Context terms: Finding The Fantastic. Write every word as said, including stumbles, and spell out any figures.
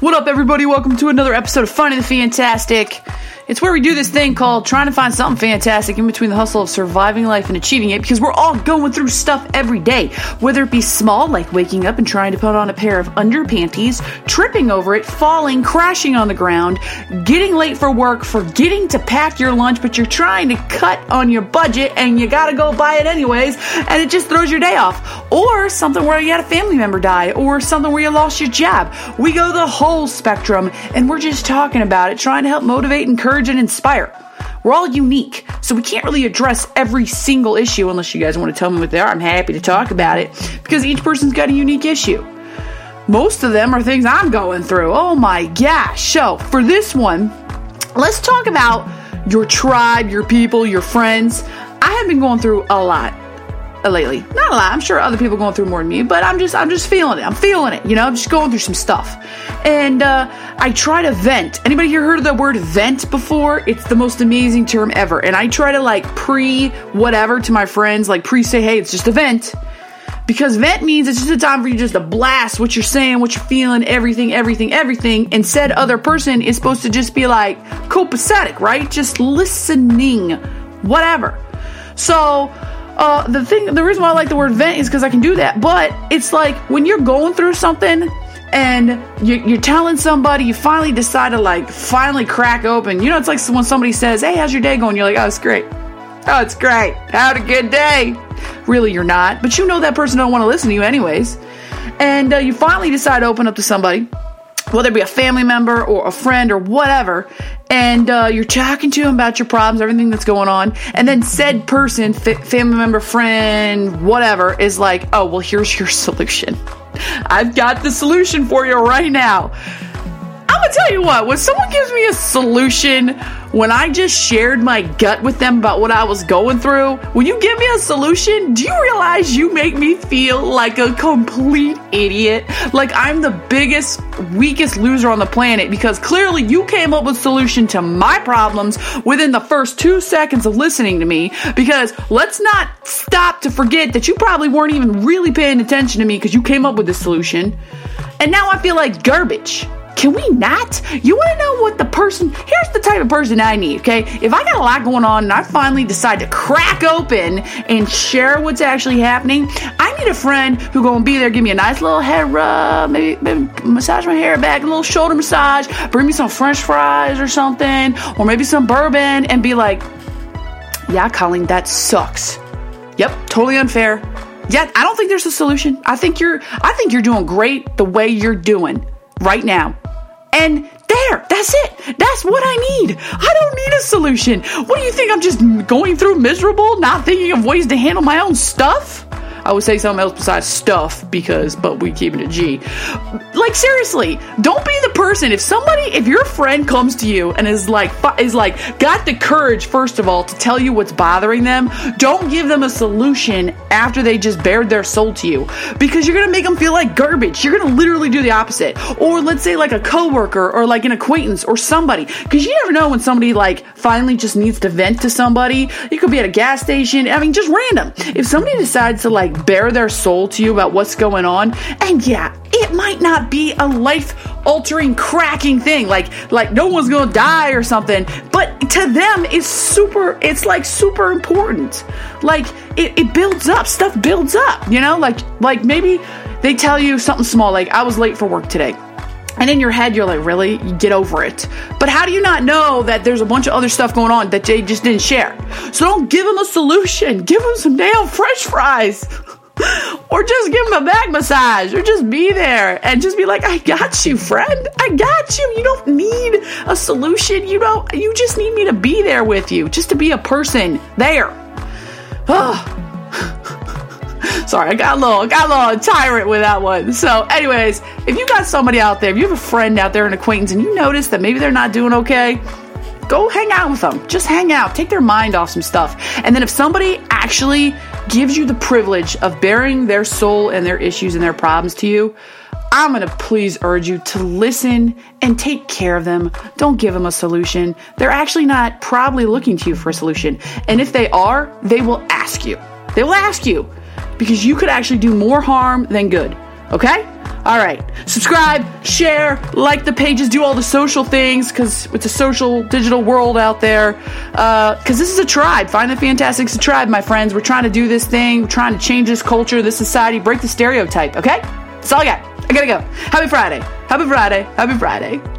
What up, everybody? Welcome to another episode of Finding the Fantastic. It's where we do this thing called trying to find something fantastic in between the hustle of surviving life and achieving it, because we're all going through stuff every day, whether it be small, like waking up and trying to put on a pair of underpanties, tripping over it, falling, crashing on the ground, getting late for work, forgetting to pack your lunch, but you're trying to cut on your budget and you gotta go buy it anyways, and it just throws your day off, or something where you had a family member die, or something where you lost your job. We go the whole whole spectrum, and we're just talking about it, trying to help motivate, encourage, and inspire. We're all unique, so we can't really address every single issue unless you guys want to tell me what they are. I'm happy to talk about it, because each person's got a unique issue. Most of them are things I'm going through. Oh my gosh. So, for this one, let's talk about your tribe, your people, your friends. I have been going through a lot lately. Not a lot. I'm sure other people are going through more than me, but I'm just, I'm just feeling it. I'm feeling it. You know, I'm just going through some stuff. And, uh, I try to vent. Anybody here heard of the word vent before? It's the most amazing term ever. And I try to like pre whatever to my friends, like pre say, hey, it's just a vent. Because vent means it's just a time for you just to blast what you're saying, what you're feeling, everything, everything, everything. And said other person is supposed to just be like copacetic, right? Just listening, whatever. So, Uh, the thing, the reason why I like the word vent is because I can do that, but it's like when you're going through something and you're, you're telling somebody, you finally decide to like finally crack open. You know, it's like when somebody says, hey, how's your day going? You're like, oh, it's great. Oh, it's great. Had a good day. Really, you're not, but you know that person don't want to listen to you anyways. And uh, you finally decide to open up to somebody, whether it be a family member or a friend or whatever, and uh, you're talking to them about your problems, everything that's going on, and then said person, fa- family member, friend, whatever, is like, oh, well, here's your solution. I've got the solution for you right now. I'm going to tell you what, when someone gives me a solution, when I just shared my gut with them about what I was going through, when you give me a solution, do you realize you make me feel like a complete idiot? Like I'm the biggest, weakest loser on the planet, because clearly you came up with a solution to my problems within the first two seconds of listening to me, because let's not stop to forget that you probably weren't even really paying attention to me because you came up with the solution. And now I feel like garbage. Can we not? You want to know what the person, here's the type of person I need, okay? If I got a lot going on and I finally decide to crack open and share what's actually happening, I need a friend who's going to be there, give me a nice little hair rub, maybe, maybe massage my hair back, a little shoulder massage, bring me some french fries or something, or maybe some bourbon, and be like, yeah, Colleen, that sucks. Yep, totally unfair. Yeah, I don't think there's a solution. I think you're, I think you're doing great the way you're doing right now. And there, that's it. That's what I need. I don't need a solution. What do you think? I'm just going through miserable, not thinking of ways to handle my own stuff? I would say something else besides stuff, because, but we keep it a G. Like, seriously, don't be the person. If somebody, if your friend comes to you and is like, is like, got the courage, first of all, to tell you what's bothering them, don't give them a solution after they just bared their soul to you, because you're going to make them feel like garbage. You're going to literally do the opposite. Or let's say like a coworker or like an acquaintance or somebody, because you never know when somebody like finally just needs to vent to somebody. You could be at a gas station. I mean, just random. If somebody decides to like, bare their soul to you about what's going on, and yeah, it might not be a life-altering, cracking thing, like like no one's gonna die or something, but to them, it's super, it's like super important. Like, it, it builds up, stuff builds up, you know, like like maybe they tell you something small, like, I was late for work today. And in your head, you're like, really? Get over it. But how do you not know that there's a bunch of other stuff going on that they just didn't share? So don't give them a solution. Give them some damn french fries. Or just give them a back massage. Or just be there and just be like, I got you, friend. I got you. You don't need a solution. You don't, you just need me to be there with you. Just to be a person there. Ugh. Sorry, I got a little, got a little tyrant with that one. So anyways, if you got somebody out there, if you have a friend out there, an acquaintance, and you notice that maybe they're not doing okay, go hang out with them. Just hang out. Take their mind off some stuff. And then if somebody actually gives you the privilege of bearing their soul and their issues and their problems to you, I'm going to please urge you to listen and take care of them. Don't give them a solution. They're actually not probably looking to you for a solution. And if they are, they will ask you. They will ask you. Because you could actually do more harm than good. Okay? All right. Subscribe, share, like the pages, do all the social things because it's a social digital world out there. Because uh, this is a tribe. Find the Fantastic's a tribe, my friends. We're trying to do this thing. We're trying to change this culture, this society, break the stereotype. Okay? That's all I got. I gotta go. Happy Friday. Happy Friday. Happy Friday.